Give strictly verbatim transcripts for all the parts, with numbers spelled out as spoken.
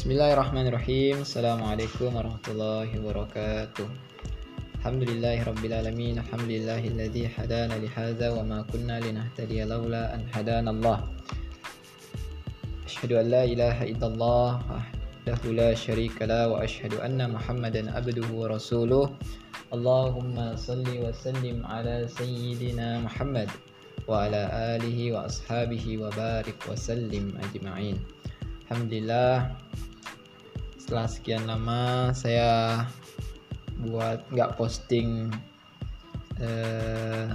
Bismillahirrahmanirrahim. Assalamualaikum warahmatullahi wabarakatuh. Alhamdulillahirrabbilalamin. Alhamdulillahilladzi hadana lihada wa ma kunna linahtadiya lawla an hadana Allah. Ashhadu an la ilaha illallah wahdahu la syarika la wa ashhadu anna muhammadan abduhu wa rasuluh. Allahumma salli wa sallim ala sayyidina Muhammad wa ala alihi wa ashabihi wa barik wa sallim ajma'in. Alhamdulillah, setelah sekian lama saya buat nggak posting eh,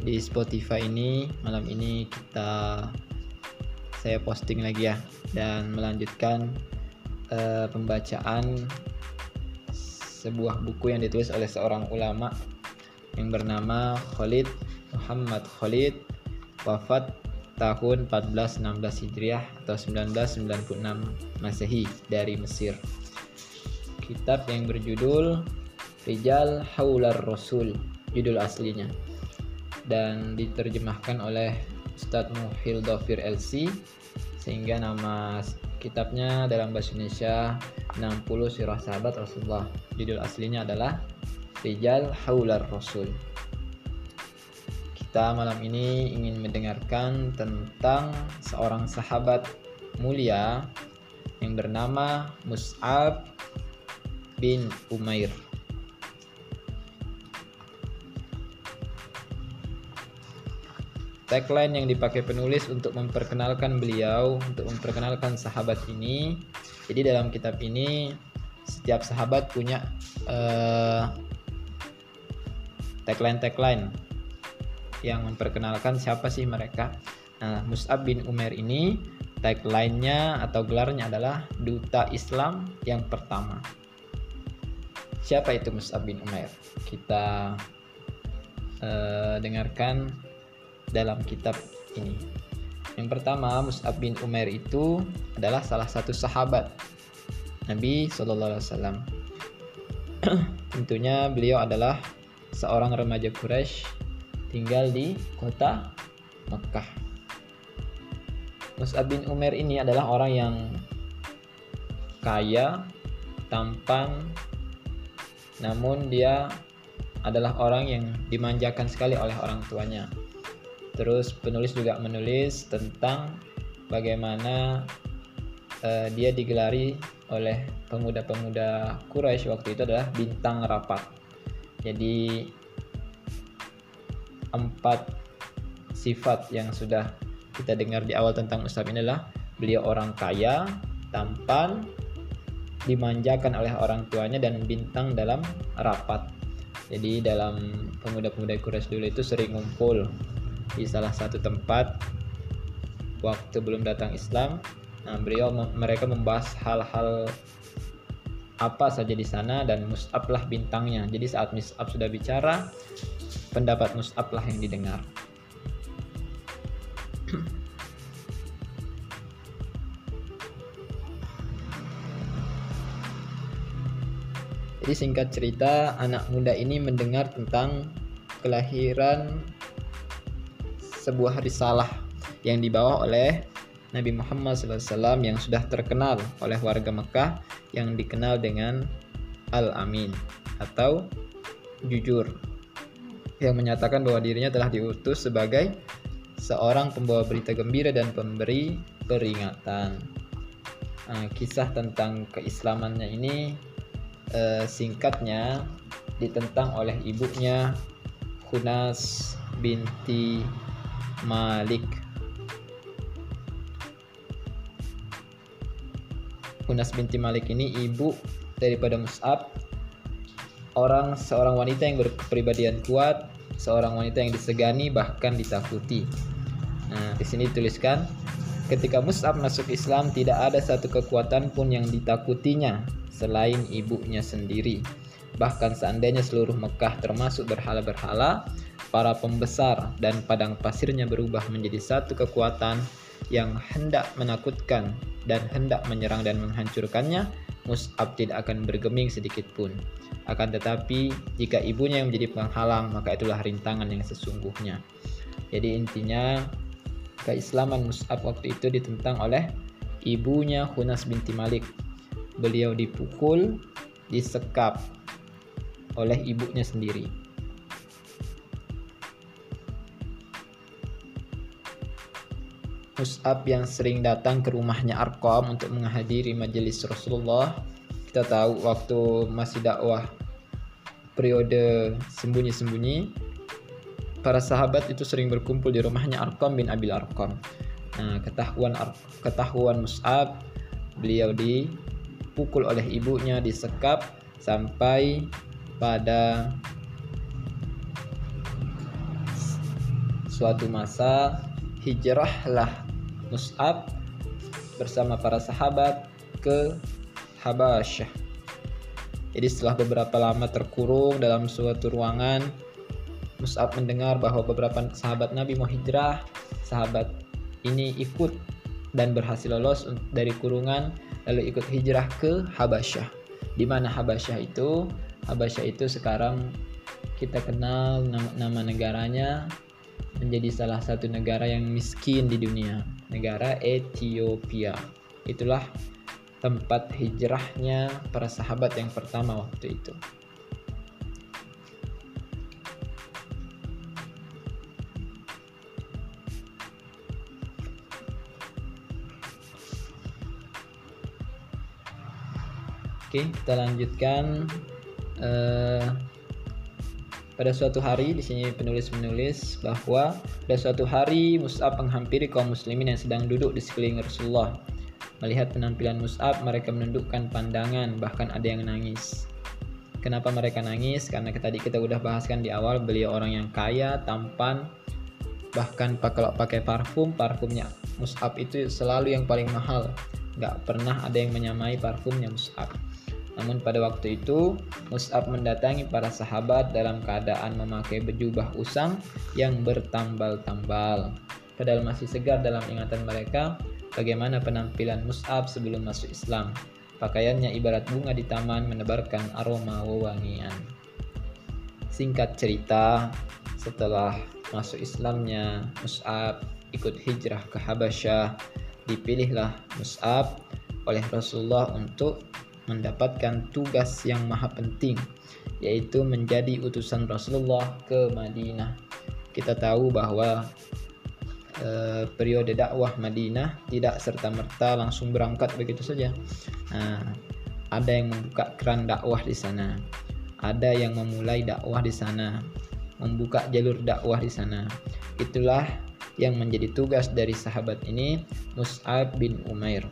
di Spotify ini, malam ini kita saya posting lagi ya, dan melanjutkan eh, pembacaan sebuah buku yang ditulis oleh seorang ulama yang bernama Khalid Muhammad Khalid, wafat tahun seribu empat ratus enam belas Hijriah atau seribu sembilan ratus sembilan puluh enam Masehi, dari Mesir. Kitab yang berjudul Rijal Haular Rasul, judul aslinya, dan diterjemahkan oleh Ustadz Muhil Dhafir L C, sehingga nama kitabnya dalam bahasa Indonesia enam puluh Sirah Sahabat Rasulullah. Judul aslinya adalah Rijal Haular Rasul. Kita malam ini ingin mendengarkan tentang seorang sahabat mulia yang bernama Mus'ab bin Umair. Tagline yang dipakai penulis untuk memperkenalkan beliau, untuk memperkenalkan sahabat ini. Jadi dalam kitab ini setiap sahabat punya uh, tagline-tagline yang memperkenalkan siapa sih mereka. Nah, Mus'ab bin Umair ini tagline-nya atau gelarnya adalah Duta Islam yang pertama. Siapa itu Mus'ab bin Umair? Kita uh, dengarkan dalam kitab ini. Yang pertama, Mus'ab bin Umair itu adalah salah satu sahabat Nabi shallallahu alaihi wasallam. Tentunya beliau adalah seorang remaja Quraisy, tinggal di kota Mekkah. Mus'ab bin Umair ini adalah orang yang kaya, tampan, namun dia adalah orang yang dimanjakan sekali oleh orang tuanya. Terus penulis juga menulis tentang bagaimana uh, dia digelari oleh pemuda-pemuda Quraisy waktu itu adalah bintang rapat. Jadi empat sifat yang sudah kita dengar di awal tentang Mus'ab ini adalah beliau orang kaya, tampan, dimanjakan oleh orang tuanya, dan bintang dalam rapat. Jadi dalam pemuda-pemuda Quraisy dulu itu sering ngumpul di salah satu tempat waktu belum datang Islam. Nah, beliau mereka membahas hal-hal apa saja di sana, dan Mus'ab lah bintangnya. Jadi saat Mus'ab sudah bicara, pendapat Mus'ab lah yang didengar. Jadi singkat cerita, anak muda ini mendengar tentang kelahiran sebuah risalah yang dibawa oleh Nabi Muhammad shallallahu alaihi wasallam yang sudah terkenal oleh warga Mekah, yang dikenal dengan Al-Amin atau Jujur, yang menyatakan bahwa dirinya telah diutus sebagai seorang pembawa berita gembira dan pemberi peringatan. Nah, kisah tentang keislamannya ini eh, singkatnya ditentang oleh ibunya, Khunas binti Malik. Khunas binti Malik ini ibu daripada Mus'ab, orang seorang wanita yang berkepribadian kuat, seorang wanita yang disegani bahkan ditakuti. Nah, di sini dituliskan, ketika Mus'ab masuk Islam tidak ada satu kekuatan pun yang ditakutinya selain ibunya sendiri. Bahkan seandainya seluruh Mekah termasuk berhala-berhala, para pembesar dan padang pasirnya berubah menjadi satu kekuatan yang hendak menakutkan dan hendak menyerang dan menghancurkannya, Mus'ab tidak akan bergeming sedikit pun. Akan tetapi, jika ibunya yang menjadi penghalang, maka itulah rintangan yang sesungguhnya. Jadi intinya, keislaman Mus'ab waktu itu ditentang oleh ibunya Khunas binti Malik. Beliau dipukul, disekap oleh ibunya sendiri. Mus'ab yang sering datang ke rumahnya Arqam untuk menghadiri majelis Rasulullah. Kita tahu waktu masih dakwah periode sembunyi-sembunyi, para sahabat itu sering berkumpul di rumahnya Arqam bin Abil Arqam. Nah, ketahuan ketahuan Mus'ab, beliau dipukul oleh ibunya, disekap sampai pada suatu masa hijrahlah Mus'ab bersama para sahabat ke Habasyah. Jadi setelah beberapa lama terkurung dalam suatu ruangan, Mus'ab mendengar bahwa beberapa sahabat Nabi mau hijrah. Sahabat ini ikut dan berhasil lolos dari kurungan, lalu ikut hijrah ke Habasyah. Di mana Habasyah itu? Habasyah itu sekarang kita kenal nama, nama negaranya menjadi salah satu negara yang miskin di dunia, negara Ethiopia. Itulah tempat hijrahnya para sahabat yang pertama waktu itu. Oke, kita lanjutkan. Uh, pada suatu hari, di sini penulis menulis bahwa pada suatu hari Mus'ab menghampiri kaum muslimin yang sedang duduk di sekeliling Rasulullah. Melihat penampilan Mus'ab, mereka menundukkan pandangan, bahkan ada yang nangis. Kenapa mereka nangis? Karena tadi kita udah bahaskan di awal, beliau orang yang kaya, tampan, bahkan kalau pakai parfum, parfumnya Mus'ab itu selalu yang paling mahal. Gak pernah ada yang menyamai parfumnya Mus'ab. Namun pada waktu itu Mus'ab mendatangi para sahabat dalam keadaan memakai bejubah usang yang bertambal-tambal. Padahal masih segar dalam ingatan mereka bagaimana penampilan Mus'ab sebelum masuk Islam. Pakaiannya ibarat bunga di taman menebarkan aroma wewangian. Singkat cerita, setelah masuk Islamnya Mus'ab, ikut hijrah ke Habasyah, dipilihlah Mus'ab oleh Rasulullah untuk mendapatkan tugas yang maha penting, yaitu menjadi utusan Rasulullah ke Madinah. Kita tahu bahwa e, periode dakwah Madinah tidak serta-merta langsung berangkat begitu saja. Nah, ada yang membuka keran dakwah di sana, ada yang memulai dakwah di sana, membuka jalur dakwah di sana. Itulah yang menjadi tugas dari sahabat ini, Mus'ab bin Umair,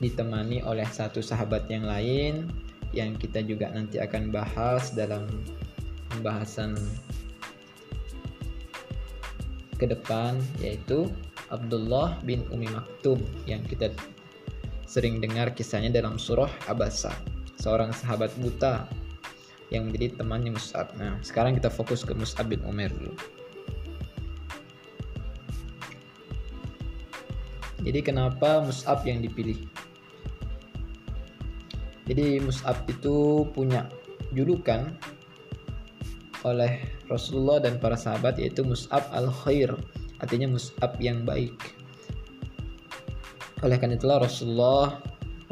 ditemani oleh satu sahabat yang lain yang kita juga nanti akan bahas dalam pembahasan ke depan, yaitu Abdullah bin Umi Maktum yang kita sering dengar kisahnya dalam surah Abasa, seorang sahabat buta yang menjadi temannya Mus'ab. Nah, sekarang kita fokus ke Mus'ab bin Umair dulu. Jadi kenapa Mus'ab yang dipilih? Jadi Mus'ab itu punya julukan oleh Rasulullah dan para sahabat, yaitu Mus'ab al-Khair, artinya Mus'ab yang baik. Oleh karena itulah Rasulullah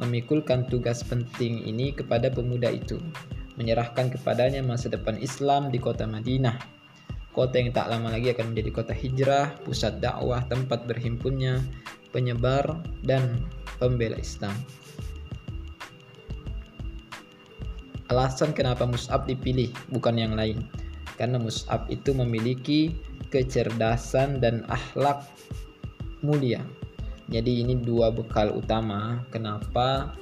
memikulkan tugas penting ini kepada pemuda itu, menyerahkan kepadanya masa depan Islam di kota Madinah, kota yang tak lama lagi akan menjadi kota hijrah, pusat dakwah, tempat berhimpunnya penyebar dan pembela Islam. Alasan kenapa Mus'ab dipilih bukan yang lain, karena Mus'ab itu memiliki kecerdasan dan akhlak mulia. Jadi ini dua bekal utama kenapa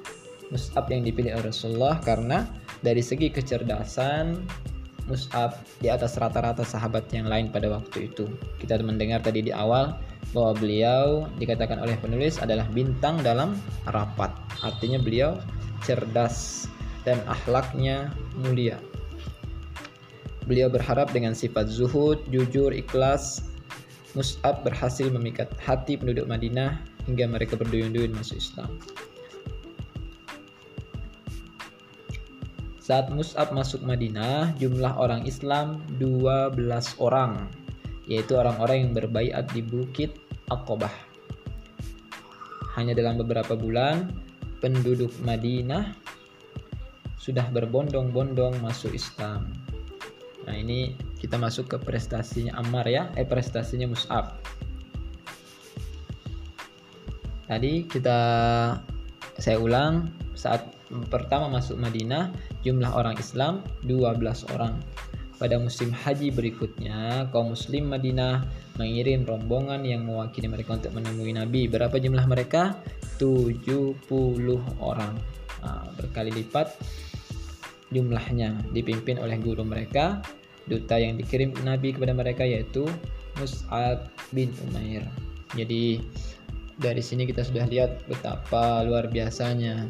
Mus'ab yang dipilih oleh Rasulullah, karena dari segi kecerdasan Mus'ab di atas rata-rata sahabat yang lain pada waktu itu. Kita mendengar tadi di awal bahwa beliau dikatakan oleh penulis adalah bintang dalam rapat, artinya beliau cerdas dan akhlaknya mulia. Beliau berharap dengan sifat zuhud, jujur, ikhlas, Mus'ab berhasil memikat hati penduduk Madinah hingga mereka berduyun-duyun masuk Islam. Saat Mus'ab masuk Madinah, jumlah orang Islam dua belas orang, yaitu orang-orang yang berbaiat di Bukit Aqabah. Hanya dalam beberapa bulan, penduduk Madinah sudah berbondong-bondong masuk Islam. Nah, ini kita masuk ke prestasinya Ammar ya, eh prestasinya Mus'ab. Tadi kita saya ulang, saat pertama masuk Madinah jumlah orang Islam dua belas orang. Pada musim haji berikutnya, kaum muslim Madinah mengirim rombongan yang mewakili mereka untuk menemui Nabi. Berapa jumlah mereka? tujuh puluh orang. Nah, berkali lipat jumlahnya, dipimpin oleh guru mereka. Duta yang dikirim Nabi kepada mereka yaitu Mus'ab bin Umair. Jadi dari sini kita sudah lihat betapa luar biasanya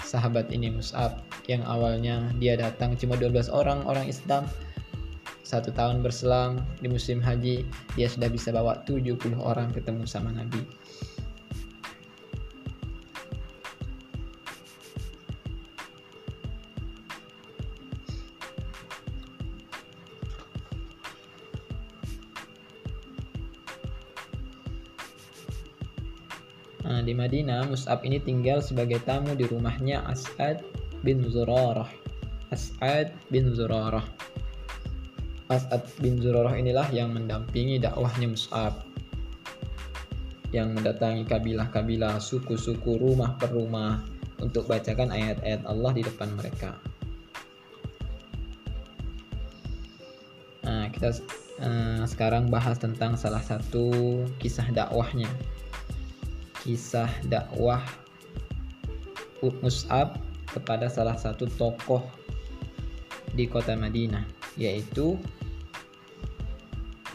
sahabat ini Mus'ab, yang awalnya dia datang cuma dua belas orang orang Islam. Satu tahun berselang di musim haji, dia sudah bisa bawa tujuh puluh orang ketemu sama Nabi. Nah, di Madinah, Mus'ab ini tinggal sebagai tamu di rumahnya As'ad bin Zurarah. As'ad bin Zurarah. As'ad bin Zurarah inilah yang mendampingi dakwahnya Mus'ab, yang mendatangi kabilah-kabilah, suku-suku, rumah per rumah untuk bacakan ayat-ayat Allah di depan mereka. Nah, kita eh, sekarang bahas tentang salah satu kisah dakwahnya. Kisah dakwah Mus'ab kepada salah satu tokoh di kota Madinah, yaitu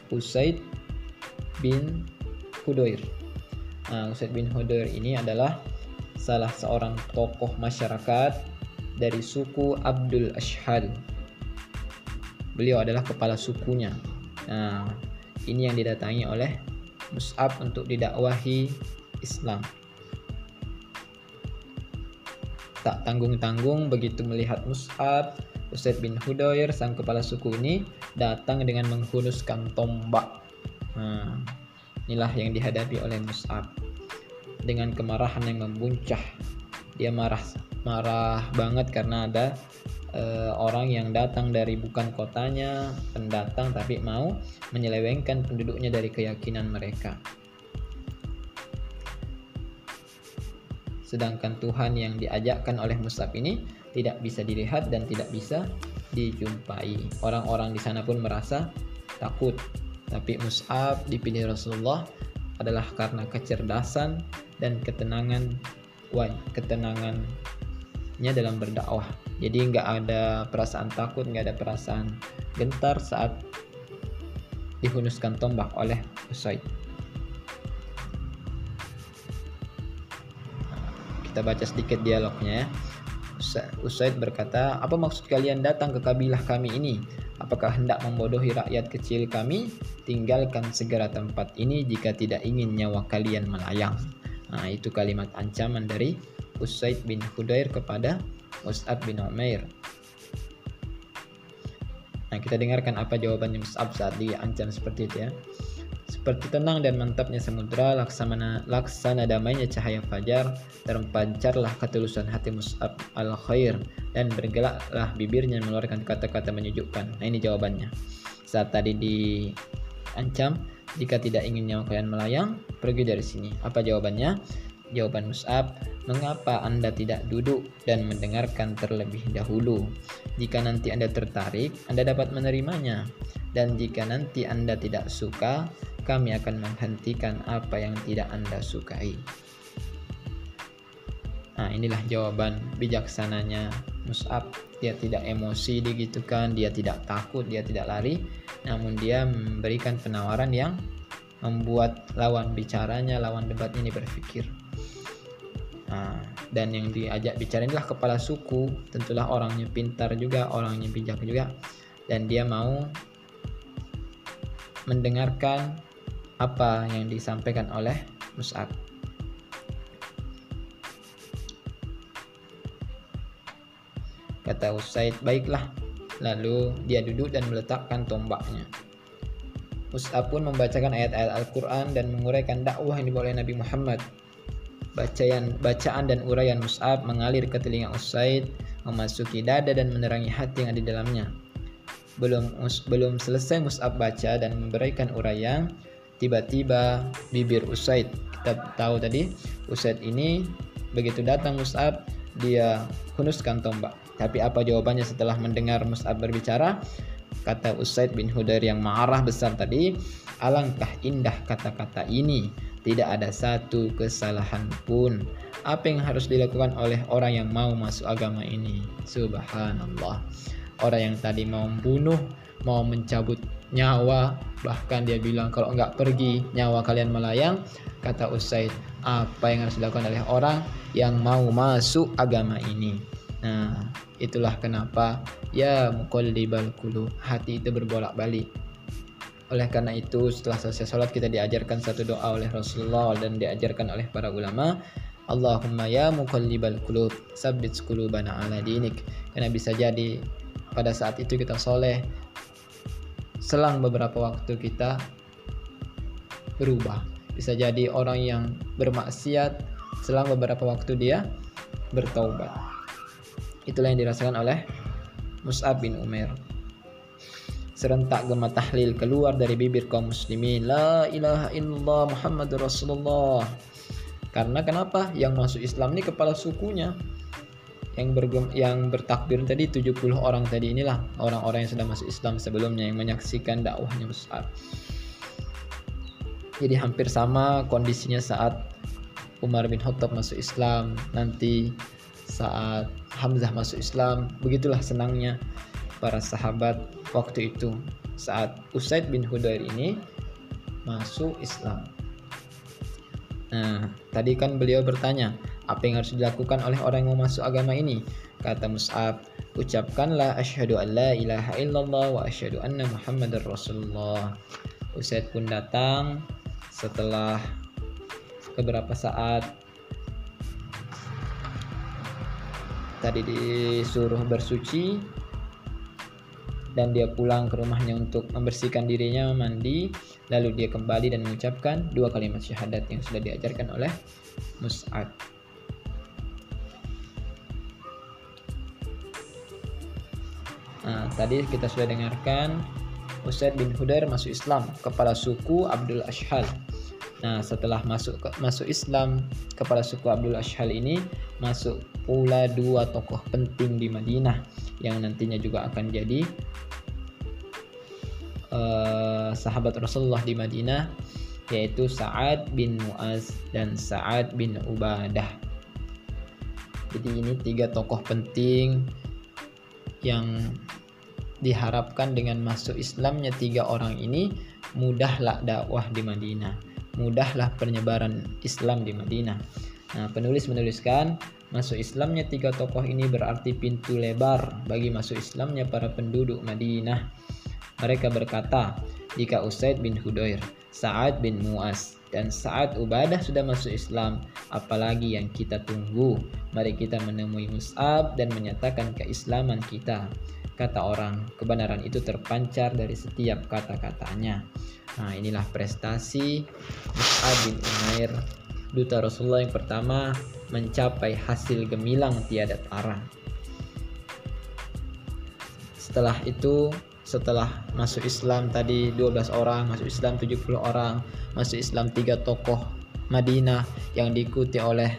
Usaid bin Hudair. Nah, Usaid bin Hudair ini adalah salah seorang tokoh masyarakat dari suku Abdul Ashhal. Beliau adalah kepala sukunya. Nah, ini yang didatangi oleh Mus'ab untuk didakwahi Islam. Tak tanggung-tanggung, begitu melihat Mus'ab, Usaid bin Hudair sang kepala suku ini datang dengan menghunuskan tombak. Nah, inilah yang dihadapi oleh Mus'ab dengan kemarahan yang membuncah. Dia marah marah banget karena ada e, orang yang datang dari bukan kotanya, pendatang, tapi mau menyelewengkan penduduknya dari keyakinan mereka. Sedangkan Tuhan yang diajakkan oleh Mus'ab ini tidak bisa dilihat dan tidak bisa dijumpai. Orang-orang di sana pun merasa takut. Tapi Mus'ab dipilih Rasulullah adalah karena kecerdasan dan ketenangan wah, ketenangannya dalam berdakwah. Jadi nggak ada perasaan takut, nggak ada perasaan gentar saat dihunuskan tombak oleh Usaid. Kita baca sedikit dialognya ya. Usaid berkata, "Apa maksud kalian datang ke kabilah kami ini? Apakah hendak membodohi rakyat kecil kami? Tinggalkan segera tempat ini jika tidak ingin nyawa kalian melayang." Nah, itu kalimat ancaman dari Usaid bin Hudair kepada Mus'ab bin Umair. Nah, kita dengarkan apa jawabannya Mus'ab saat diancam seperti itu ya. Seperti tenang dan mantapnya samudra, laksana, laksana damainya cahaya fajar, terpancarlah ketulusan hati Mus'ab al-Khair, dan bergelaklah bibirnya mengeluarkan kata-kata menyejukkan. Nah, ini jawabannya. Saat tadi diancam, jika tidak ingin nyawa kalian melayang, pergi dari sini. Apa jawabannya? Jawaban Mus'ab, "Mengapa Anda tidak duduk dan mendengarkan terlebih dahulu? Jika nanti Anda tertarik, Anda dapat menerimanya. Dan jika nanti Anda tidak suka, kami akan menghentikan apa yang tidak Anda sukai." Nah, inilah jawaban bijaksananya Mus'ab. Dia tidak emosi digitukan, dia tidak takut, dia tidak lari. Namun dia memberikan penawaran yang membuat lawan bicaranya, lawan debat ini berpikir. Nah, dan yang diajak bicara inilah kepala suku. Tentulah orangnya pintar juga, orangnya bijak juga. Dan dia mau mendengarkan apa yang disampaikan oleh Mus'ab. Kata Usaid, "Baiklah." Lalu dia duduk dan meletakkan tombaknya. Mus'ab pun membacakan ayat-ayat Al-Quran dan menguraikan dakwah yang dibawa oleh Nabi Muhammad. Bacaan, bacaan dan uraian Mus'ab mengalir ke telinga Usaid, memasuki dada dan menerangi hati yang ada di dalamnya. Belum belum selesai Mus'ab baca dan memberikan uraian, tiba-tiba bibir Usaid, kita tahu tadi Usaid ini begitu datang Mus'ab dia hunuskan tombak. Tapi apa jawabannya setelah mendengar Mus'ab berbicara? Kata Usaid bin Hudair yang marah besar tadi, "Alangkah indah kata-kata ini, tidak ada satu kesalahan pun. Apa yang harus dilakukan oleh orang yang mau masuk agama ini?" Subhanallah. Orang yang tadi mau membunuh, mau mencabut nyawa, bahkan dia bilang kalau enggak pergi nyawa kalian melayang. Kata Usaid, apa yang harus dilakukan oleh orang yang mau masuk agama ini? Nah, itulah kenapa ya muqallibal qulub, hati itu berbolak-balik. Oleh karena itu setelah selesai sholat kita diajarkan satu doa oleh Rasulullah dan diajarkan oleh para ulama, Allahumma ya muqallibal qulub sabbit qulubana ala dinik. Karena bisa jadi pada saat itu kita soleh, selang beberapa waktu kita berubah. Bisa jadi orang yang bermaksiat selang beberapa waktu dia bertaubat. Itulah yang dirasakan oleh Mus'ab bin Umair. Serentak gema tahlil keluar dari bibir kaum muslimin. La ilaha illallah Muhammadur Rasulullah. Karena kenapa? Yang masuk Islam ini kepala sukunya. Yang, bergum, yang bertakbir tadi tujuh puluh orang tadi inilah orang-orang yang sudah masuk Islam sebelumnya yang menyaksikan dakwahnya Mus'ab. Jadi hampir sama kondisinya saat Umar bin Khattab masuk Islam, nanti saat Hamzah masuk Islam, begitulah senangnya para sahabat waktu itu saat Usaid bin Hudair ini masuk Islam. Nah, tadi kan beliau bertanya, apa yang harus dilakukan oleh orang yang mau masuk agama ini? Kata Mus'ab, ucapkanlah asyhadu an la ilaha illallah wa asyhadu anna Muhammadar Rasulullah. Usaid pun datang setelah beberapa saat. Tadi disuruh bersuci dan dia pulang ke rumahnya untuk membersihkan dirinya, mandi, lalu dia kembali dan mengucapkan dua kalimat syahadat yang sudah diajarkan oleh Mus'ab. Nah, tadi kita sudah dengarkan Usaid bin Hudair masuk Islam, kepala suku Abdul Ashhal. Nah, setelah masuk masuk Islam, kepala suku Abdul Ashhal ini masuk pula dua tokoh penting di Madinah yang nantinya juga akan jadi uh, sahabat Rasulullah di Madinah, yaitu Sa'ad bin Mu'adz dan Sa'ad bin Ubadah. Jadi ini tiga tokoh penting yang diharapkan dengan masuk Islamnya tiga orang ini mudahlah dakwah di Madinah, mudahlah penyebaran Islam di Madinah. Nah, penulis menuliskan masuk Islamnya tiga tokoh ini berarti pintu lebar bagi masuk Islamnya para penduduk Madinah. Mereka berkata, jika Usaid bin Hudair, Sa'ad bin Mu'adz, dan Sa'ad Ubadah sudah masuk Islam, apalagi yang kita tunggu? Mari kita menemui Mus'ab dan menyatakan keislaman kita. Kata orang, kebenaran itu terpancar dari setiap kata-katanya. Nah, inilah prestasi Mus'ab bin Umair, duta Rasulullah yang pertama mencapai hasil gemilang tiada tara. Setelah itu, setelah masuk Islam tadi dua belas orang, masuk Islam tujuh puluh orang, masuk Islam tiga tokoh Madinah yang diikuti oleh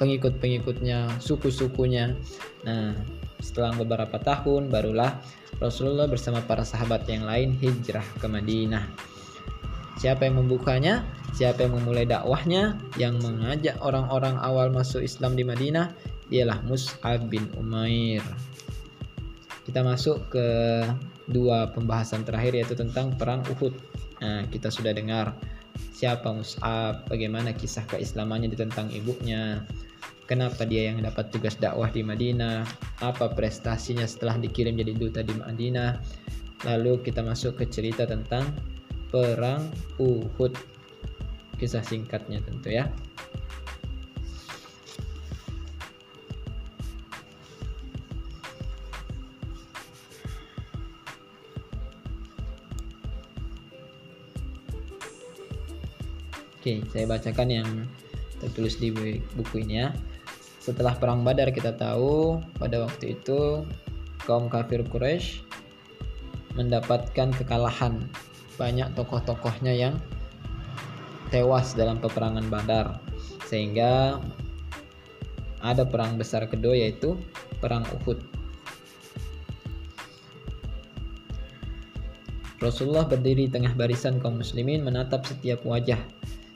pengikut-pengikutnya, suku-sukunya. Nah, setelah beberapa tahun barulah Rasulullah bersama para sahabat yang lain hijrah ke Madinah. Siapa yang membukanya? Siapa yang memulai dakwahnya? Yang mengajak orang-orang awal masuk Islam di Madinah ialah Mus'ab bin Umair. Kita masuk ke dua pembahasan terakhir yaitu tentang perang Uhud. Nah, kita sudah dengar siapa Mus'ab, bagaimana kisah keislamannya tentang ibunya, kenapa dia yang dapat tugas dakwah di Madinah, apa prestasinya setelah dikirim jadi duta di Madinah. Lalu kita masuk ke cerita tentang perang Uhud, kisah singkatnya tentu ya. Oke, saya bacakan yang kita tulis di buku ini ya. Setelah perang Badar kita tahu pada waktu itu kaum kafir Quraisy mendapatkan kekalahan, banyak tokoh-tokohnya yang tewas dalam peperangan Badar, sehingga ada perang besar kedua yaitu perang Uhud. Rasulullah berdiri di tengah barisan kaum muslimin menatap setiap wajah,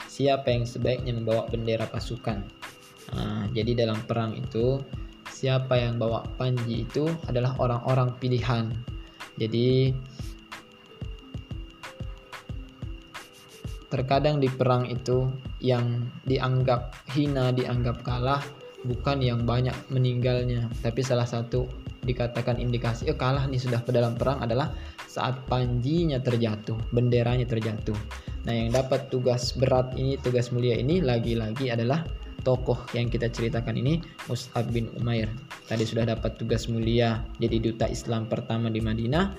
siapa yang sebaiknya membawa bendera pasukan. Nah, jadi dalam perang itu siapa yang bawa panji itu adalah orang-orang pilihan. Jadi terkadang di perang itu yang dianggap hina, dianggap kalah bukan yang banyak meninggalnya, tapi salah satu dikatakan indikasi eh, kalah nih sudah dalam perang adalah saat panjinya terjatuh, benderanya terjatuh. Nah, yang dapat tugas berat ini, tugas mulia ini lagi-lagi adalah tokoh yang kita ceritakan ini, Mus'ab bin Umair. Tadi sudah dapat tugas mulia jadi duta Islam pertama di Madinah.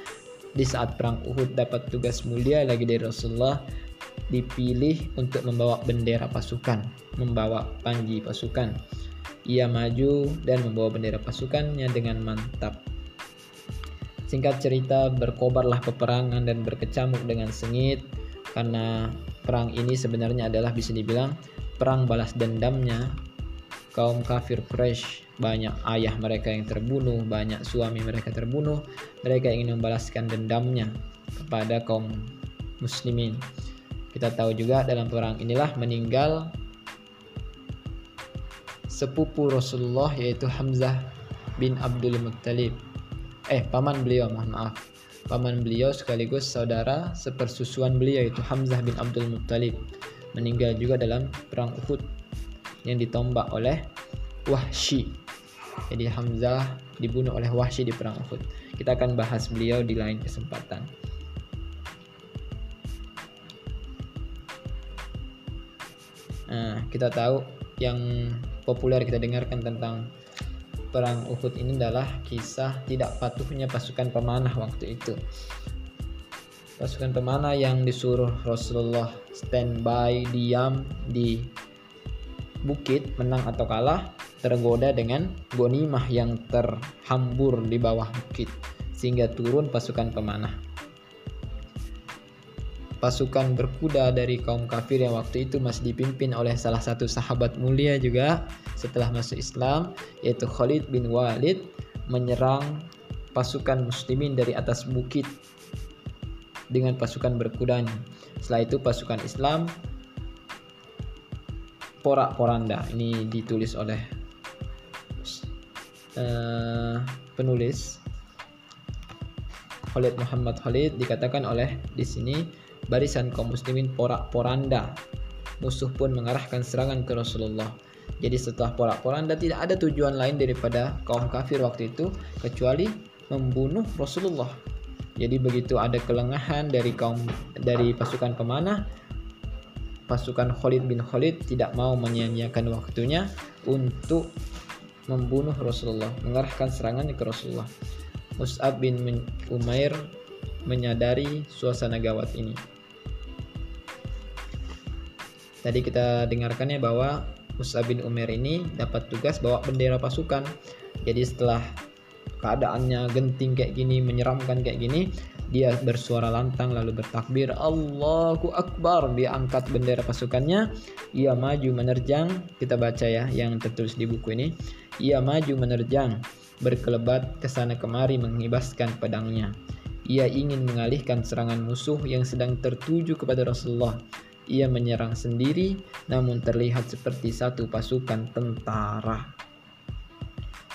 Di saat perang Uhud dapat tugas mulia lagi dari Rasulullah, dipilih untuk membawa bendera pasukan, membawa panji pasukan. Ia maju dan membawa bendera pasukannya dengan mantap. Singkat cerita, berkobarlah peperangan dan berkecamuk dengan sengit, karena perang ini sebenarnya adalah bisa dibilang perang balas dendamnya kaum kafir Quraisy. Banyak ayah mereka yang terbunuh, banyak suami mereka terbunuh. Mereka ingin membalaskan dendamnya kepada kaum muslimin. Kita tahu juga dalam perang inilah meninggal sepupu Rasulullah yaitu Hamzah bin Abdul Muttalib. Eh, paman beliau, mohon maaf. Paman beliau sekaligus saudara sepersusuan beliau yaitu Hamzah bin Abdul Muttalib. Meninggal juga dalam perang Uhud yang ditombak oleh Wahsy. Jadi Hamzah dibunuh oleh Wahsy di perang Uhud. Kita akan bahas beliau di lain kesempatan. Nah, kita tahu yang populer kita dengarkan tentang perang Uhud ini adalah kisah tidak patuhnya pasukan pemanah waktu itu. Pasukan pemanah yang disuruh Rasulullah standby, diam di bukit, menang atau kalah, tergoda dengan ghanimah yang terhambur di bawah bukit, sehingga turun pasukan pemanah. Pasukan berkuda dari kaum kafir yang waktu itu masih dipimpin oleh salah satu sahabat mulia juga setelah masuk Islam, yaitu Khalid bin Walid, menyerang pasukan muslimin dari atas bukit dengan pasukan berkudanya. Setelah itu pasukan Islam porak-poranda. Ini ditulis oleh uh, penulis Khalid Muhammad Khalid, dikatakan oleh di sini barisan kaum muslimin porak-poranda. Musuh pun mengarahkan serangan ke Rasulullah. Jadi setelah porak-poranda tidak ada tujuan lain daripada kaum kafir waktu itu kecuali membunuh Rasulullah. Jadi begitu ada kelengahan dari kaum dari pasukan pemanah, pasukan Khalid bin Khalid tidak mau menyia-nyiakan waktunya untuk membunuh Rasulullah, mengarahkan serangannya ke Rasulullah. Mus'ab bin Umair menyadari suasana gawat ini. Tadi kita dengarkannya bahwa Mus'ab bin Umair ini dapat tugas bawa bendera pasukan. Jadi setelah keadaannya genting kayak gini, menyeramkan kayak gini, dia bersuara lantang lalu bertakbir Allahu Akbar. Dia angkat bendera pasukannya, ia maju menerjang. Kita baca ya yang tertulis di buku ini. Ia maju menerjang, berkelebat kesana kemari mengibaskan pedangnya. Ia ingin mengalihkan serangan musuh yang sedang tertuju kepada Rasulullah. Ia menyerang sendiri namun terlihat seperti satu pasukan tentara.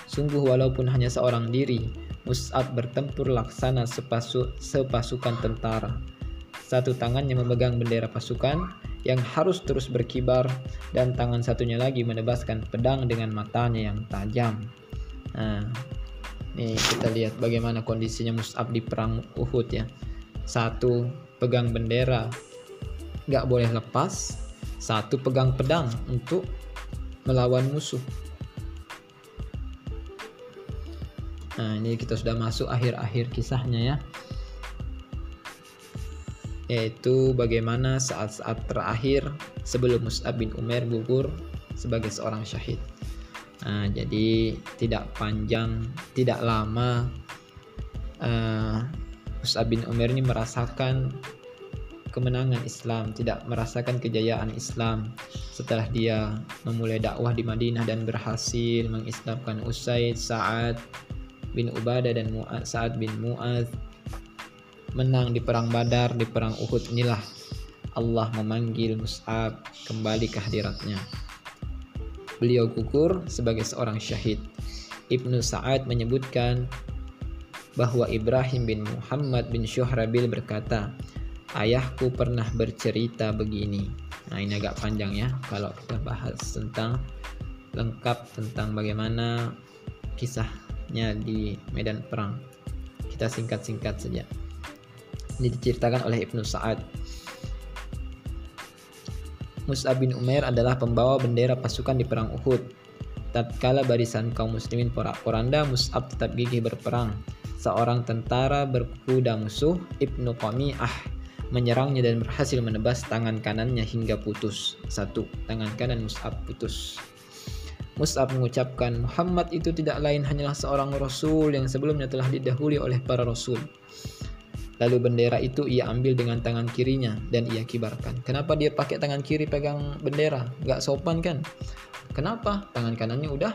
Sungguh walaupun hanya seorang diri, Mus'ab bertempur laksana sepasu, sepasukan tentara. Satu tangannya memegang bendera pasukan yang harus terus berkibar, dan tangan satunya lagi menebaskan pedang dengan matanya yang tajam. Nah, nih kita lihat bagaimana kondisinya Mus'ab di perang Uhud ya. Satu pegang bendera, gak boleh lepas. Satu pegang pedang untuk melawan musuh. Nah, ini kita sudah masuk akhir-akhir kisahnya ya, yaitu bagaimana saat-saat terakhir sebelum Mus'ab bin Umair gugur sebagai seorang syahid. Nah, jadi tidak panjang, tidak lama uh, Mus'ab bin Umair ini merasakan kemenangan Islam, tidak merasakan kejayaan Islam setelah dia memulai dakwah di Madinah dan berhasil mengislamkan Usaid, Sa'ad bin Ubadah dan Mu'ad, Sa'ad bin Mu'adz, menang di perang Badar, di perang Uhud. Inilah Allah memanggil Mus'ab kembali ke hadiratnya. Beliau gugur sebagai seorang syahid. Ibnu Sa'ad menyebutkan bahwa Ibrahim bin Muhammad bin Shuhrabil berkata, ayahku pernah bercerita begini. Nah, ini agak panjang ya kalau kita bahas tentang lengkap tentang bagaimana kisahnya di medan perang. Kita singkat-singkat saja. Ini diceritakan oleh Ibnu Sa'ad. Mus'ab bin Umair adalah pembawa bendera pasukan di perang Uhud. Tatkala barisan kaum muslimin porak-poranda, Mus'ab tetap gigih berperang. Seorang tentara berkuda musuh, Ibnu Qami'ah, menyerangnya dan berhasil menebas tangan kanannya hingga putus. Satu, tangan kanan Mus'ab putus. Mus'ab mengucapkan, Muhammad itu tidak lain hanyalah seorang rasul yang sebelumnya telah didahului oleh para rasul. Lalu bendera itu ia ambil dengan tangan kirinya dan ia kibarkan. Kenapa dia pakai tangan kiri pegang bendera? Gak sopan kan? Kenapa? Tangan kanannya udah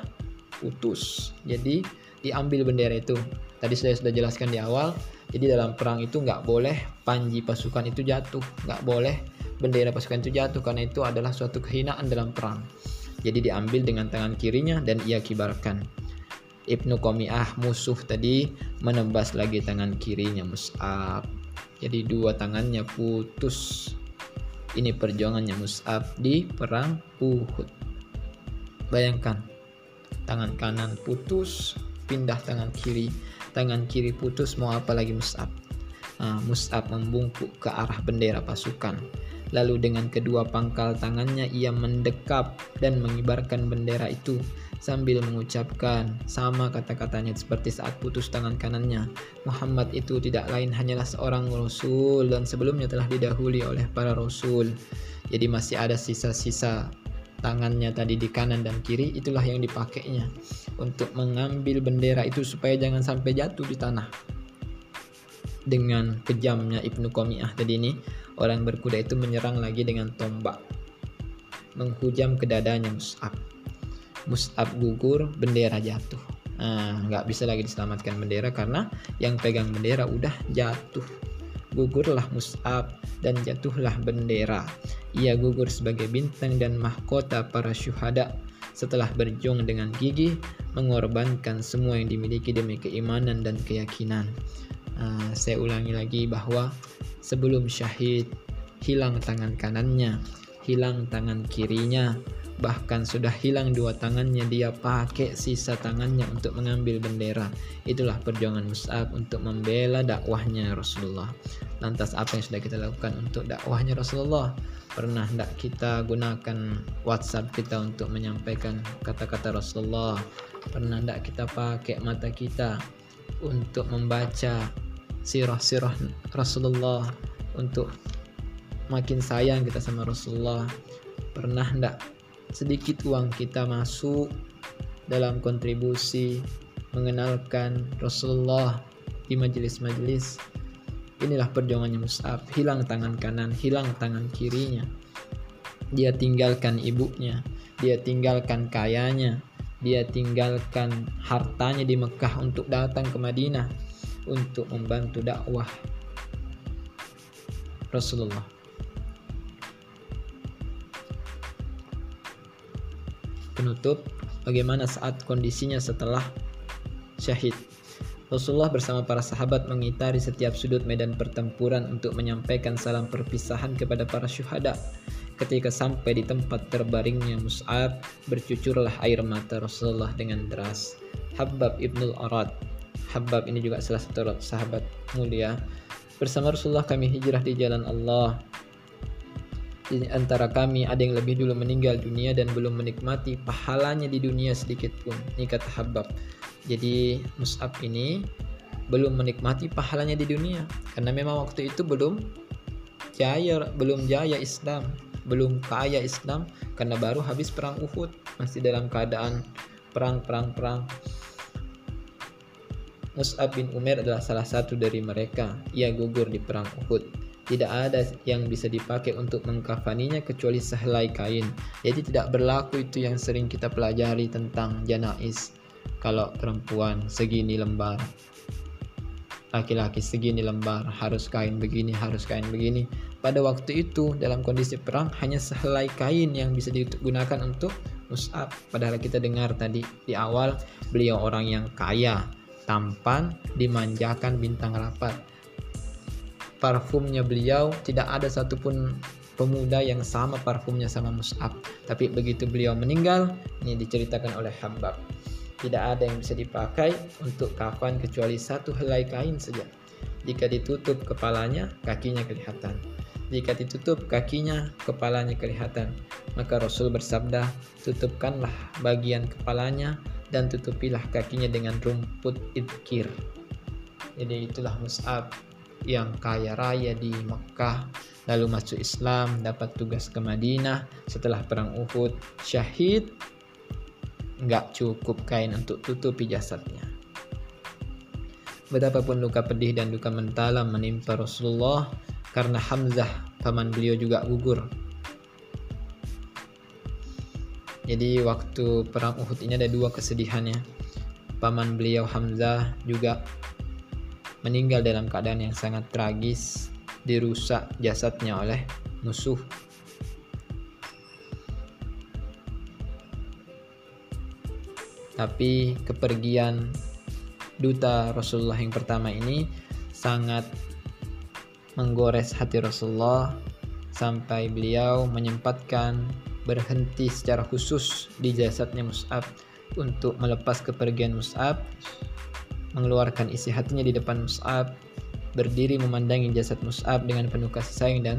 putus. Jadi diambil bendera itu. Tadi saya sudah jelaskan di awal. Jadi dalam perang itu nggak boleh panji pasukan itu jatuh, nggak boleh bendera pasukan itu jatuh, karena itu adalah suatu kehinaan dalam perang. Jadi diambil dengan tangan kirinya dan ia kibarkan. Ibnu Qami'ah musuh tadi menebas lagi tangan kirinya Mus'ab. Jadi dua tangannya putus. Ini perjuangannya Mus'ab di perang Uhud. Bayangkan, tangan kanan putus, pindah tangan kiri. Tangan kiri putus, mau apa lagi Mus'ab? Nah, Mus'ab membungkuk ke arah bendera pasukan. Lalu dengan kedua pangkal tangannya ia mendekap dan mengibarkan bendera itu sambil mengucapkan sama kata-katanya seperti saat putus tangan kanannya. Muhammad itu tidak lain hanyalah seorang rasul dan sebelumnya telah didahului oleh para rasul. Jadi masih ada sisa-sisa tangannya tadi di kanan dan kiri, itulah yang dipakainya untuk mengambil bendera itu supaya jangan sampai jatuh di tanah. Dengan kejamnya Ibnu Qami'ah tadi ini, orang berkuda itu menyerang lagi dengan tombak, menghujam ke dadanya Mus'ab. Mus'ab gugur, bendera jatuh. Nah, gak bisa lagi diselamatkan bendera karena yang pegang bendera udah jatuh. Gugurlah Mus'ab dan jatuhlah bendera. Ia gugur sebagai bintang dan mahkota para syuhada setelah berjuang dengan gigih, mengorbankan semua yang dimiliki demi keimanan dan keyakinan. Uh, saya ulangi lagi bahwa sebelum syahid, hilang tangan kanannya, hilang tangan kirinya, bahkan sudah hilang dua tangannya, dia pakai sisa tangannya untuk mengambil bendera. Itulah perjuangan Mus'ab untuk membela dakwahnya Rasulullah. Lantas apa yang sudah kita lakukan untuk dakwahnya Rasulullah? Pernah tidak kita gunakan WhatsApp kita untuk menyampaikan kata-kata Rasulullah? Pernah tidak kita pakai mata kita untuk membaca sirah-sirah Rasulullah, untuk makin sayang kita sama Rasulullah? Pernah tidak sedikit uang kita masuk dalam kontribusi mengenalkan Rasulullah di majelis-majelis? Inilah perjuangannya Mus'ab. Hilang tangan kanan, hilang tangan kirinya, dia tinggalkan ibunya, dia tinggalkan kayanya, dia tinggalkan hartanya di Mekah untuk datang ke Madinah untuk membantu dakwah Rasulullah. Penutup, bagaimana saat kondisinya setelah syahid? Rasulullah bersama para sahabat mengitari setiap sudut medan pertempuran untuk menyampaikan salam perpisahan kepada para syuhada. Ketika sampai di tempat terbaringnya Mus'ab, bercucurlah air mata Rasulullah dengan deras. Khabbab ibn al-Aratt, Khabbab ini juga salah satu sahabat mulia. Bersama Rasulullah kami hijrah di jalan Allah. Di antara kami ada yang lebih dulu meninggal dunia dan belum menikmati pahalanya di dunia sedikit pun. Ini kata Khabbab. Jadi Mus'ab ini belum menikmati pahalanya di dunia karena memang waktu itu belum jaya, belum jaya Islam, belum kaya Islam karena baru habis perang Uhud, masih dalam keadaan perang-perang-perang. Mus'ab bin Umair adalah salah satu dari mereka. Ia gugur di perang Uhud. Tidak ada yang bisa dipakai untuk mengkafaninya kecuali sehelai kain. Jadi tidak berlaku itu yang sering kita pelajari tentang janais. Kalau perempuan segini lembar, laki-laki segini lembar, harus kain begini, harus kain begini. Pada waktu itu dalam kondisi perang hanya sehelai kain yang bisa digunakan untuk Mus'ab. Padahal kita dengar tadi di awal beliau orang yang kaya, tampan, dimanjakan bintang rapat. Parfumnya beliau, tidak ada satupun pemuda yang sama parfumnya sama Mus'ab. Tapi begitu beliau meninggal, ini diceritakan oleh Khabbab, tidak ada yang bisa dipakai untuk kafan kecuali satu helai kain saja. Jika ditutup kepalanya, kakinya kelihatan. Jika ditutup kakinya, kepalanya kelihatan. Maka Rasul bersabda, tutupkanlah bagian kepalanya dan tutupilah kakinya dengan rumput idkir. Jadi itulah Mus'ab yang kaya raya di Mekah, lalu masuk Islam, dapat tugas ke Madinah. Setelah perang Uhud syahid, enggak cukup kain untuk tutupi jasadnya. Betapapun luka pedih dan duka mentala menimpa Rasulullah karena Hamzah, paman beliau, juga gugur. Jadi waktu perang Uhud ini ada dua kesedihannya. Paman beliau Hamzah juga meninggal dalam keadaan yang sangat tragis, dirusak jasadnya oleh musuh. Tapi kepergian duta Rasulullah yang pertama ini sangat menggores hati Rasulullah sampai beliau menyempatkan berhenti secara khusus di jasadnya Mus'ab untuk melepas kepergian Mus'ab, mengeluarkan isi hatinya di depan Mus'ab, berdiri memandangi jasad Mus'ab dengan penuh kasih sayang dan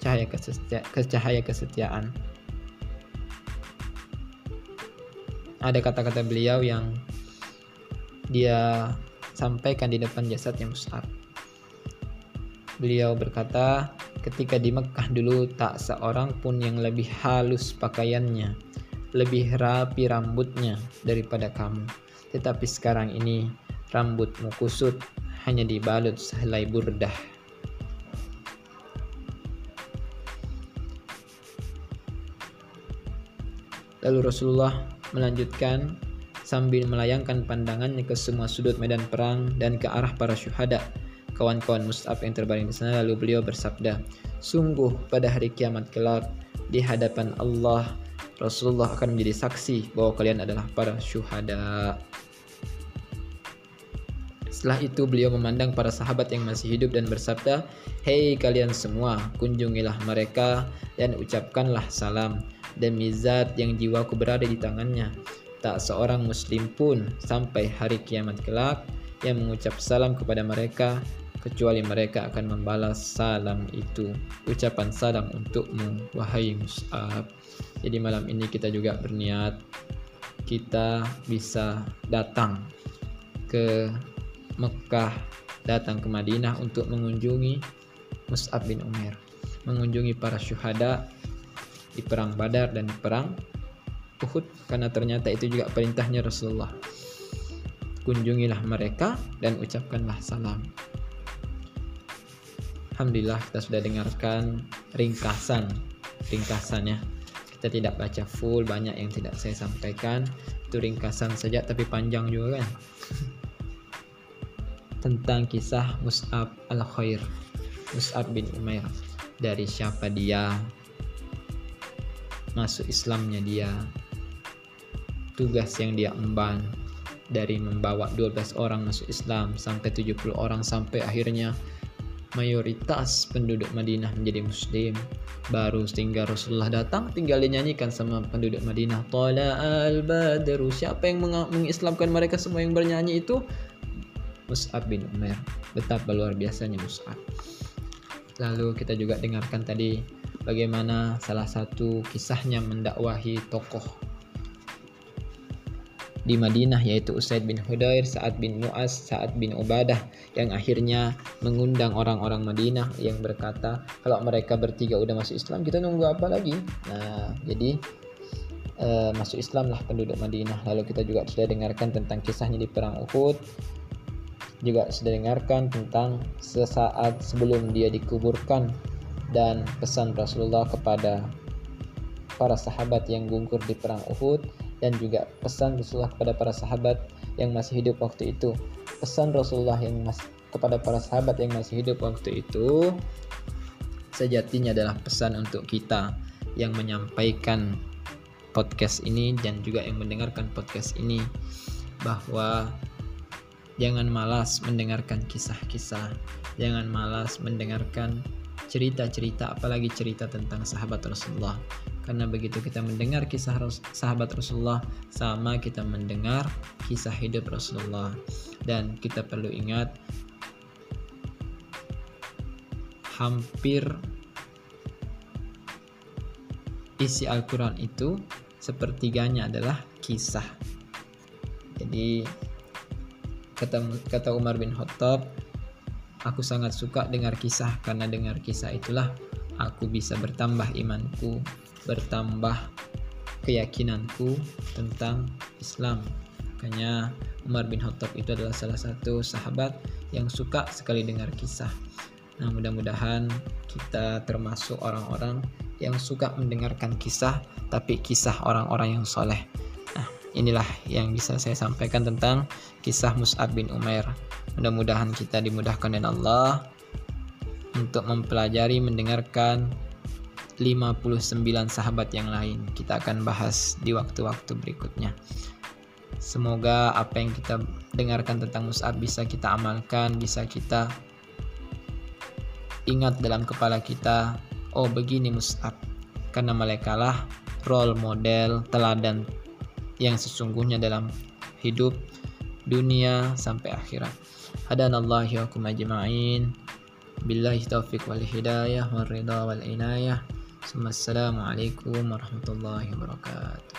cahaya kesetia- cahaya kesetiaan. Ada kata-kata beliau yang dia sampaikan di depan jasadnya Mus'ab. Beliau berkata, ketika di Mekah dulu tak seorang pun yang lebih halus pakaiannya, lebih rapi rambutnya daripada kamu. Tetapi sekarang ini rambutmu kusut, hanya dibalut sehelai burdah. Lalu Rasulullah melanjutkan sambil melayangkan pandangannya ke semua sudut medan perang dan ke arah para syuhada, kawan-kawan Mus'ab yang terbaring di sana. Lalu beliau bersabda, sungguh pada hari kiamat kelak di hadapan Allah, Rasulullah akan menjadi saksi bahwa kalian adalah para syuhada. Setelah itu beliau memandang para sahabat yang masih hidup dan bersabda, hei kalian semua, kunjungilah mereka dan ucapkanlah salam demi zat yang jiwaku berada di tangannya. Tak seorang muslim pun sampai hari kiamat kelak yang mengucap salam kepada mereka, kecuali mereka akan membalas salam itu. Ucapan salam untukmu, wahai Mus'ab. Jadi malam ini kita juga berniat kita bisa datang ke Mekah, datang ke Madinah untuk mengunjungi Mus'ab bin Umair, mengunjungi para syuhada di perang Badar dan di perang Uhud, karena ternyata itu juga perintahnya Rasulullah. Kunjungilah mereka dan ucapkanlah salam. Alhamdulillah kita sudah dengarkan ringkasan ringkasannya. Kita tidak baca full, banyak yang tidak saya sampaikan. Itu ringkasan saja tapi panjang juga kan. Tentang kisah Mus'ab al-Khair, Mus'ab bin Umair. Dari siapa dia, masuk Islamnya dia, tugas yang dia emban, dari membawa dua belas orang masuk Islam sampai tujuh puluh orang, sampai akhirnya mayoritas penduduk Madinah menjadi muslim. Baru sehingga Rasulullah datang, tinggal dinyanyikan sama penduduk Madinah, Tala al-Badru. Siapa yang mengislamkan mereka semua yang bernyanyi itu? Mus'ab bin Umair. Betapa luar biasanya Mus'ab. Lalu kita juga dengarkan tadi bagaimana salah satu kisahnya mendakwahi tokoh di Madinah, yaitu Usaid bin Hudair, Sa'ad bin Mu'adz, Sa'ad bin Ubadah, yang akhirnya mengundang orang-orang Madinah yang berkata, kalau mereka bertiga udah masuk Islam, kita nunggu apa lagi? Nah, jadi e, masuk Islamlah penduduk Madinah. Lalu kita juga sudah dengarkan tentang kisahnya di perang Uhud, juga sudah dengarkan tentang sesaat sebelum dia dikuburkan dan pesan Rasulullah kepada para sahabat yang gugur di perang Uhud, dan juga pesan Rasulullah kepada para sahabat yang masih hidup waktu itu. Pesan Rasulullah yang mas- kepada para sahabat yang masih hidup waktu itu sejatinya adalah pesan untuk kita yang menyampaikan podcast ini dan juga yang mendengarkan podcast ini, bahwa jangan malas mendengarkan kisah-kisah, jangan malas mendengarkan cerita-cerita, apalagi cerita tentang sahabat Rasulullah. Karena begitu kita mendengar kisah sahabat Rasulullah, sama kita mendengar kisah hidup Rasulullah. Dan kita perlu ingat, hampir isi Al-Quran itu sepertiganya adalah kisah. Jadi kata, kata Umar bin Khattab, aku sangat suka dengar kisah, karena dengar kisah itulah aku bisa bertambah imanku, bertambah keyakinanku tentang Islam. Makanya Umar bin Khattab itu adalah salah satu sahabat yang suka sekali dengar kisah. Nah, mudah-mudahan kita termasuk orang-orang yang suka mendengarkan kisah, tapi kisah orang-orang yang soleh. Nah, inilah yang bisa saya sampaikan tentang kisah Mus'ab bin Umair. Mudah-mudahan kita dimudahkan oleh Allah untuk mempelajari, mendengarkan lima puluh sembilan sahabat yang lain. Kita akan bahas di waktu-waktu berikutnya. Semoga apa yang kita dengarkan tentang Mus'ab bisa kita amalkan, bisa kita ingat dalam kepala kita, oh begini Mus'ab. Karena merekalah role model, teladan yang sesungguhnya dalam hidup dunia sampai akhirat. Hadanallahi wa kum ajma'in, billahi taufiq wal hidayah wal ridha wal inayah. Assalamualaikum warahmatullahi wabarakatuh.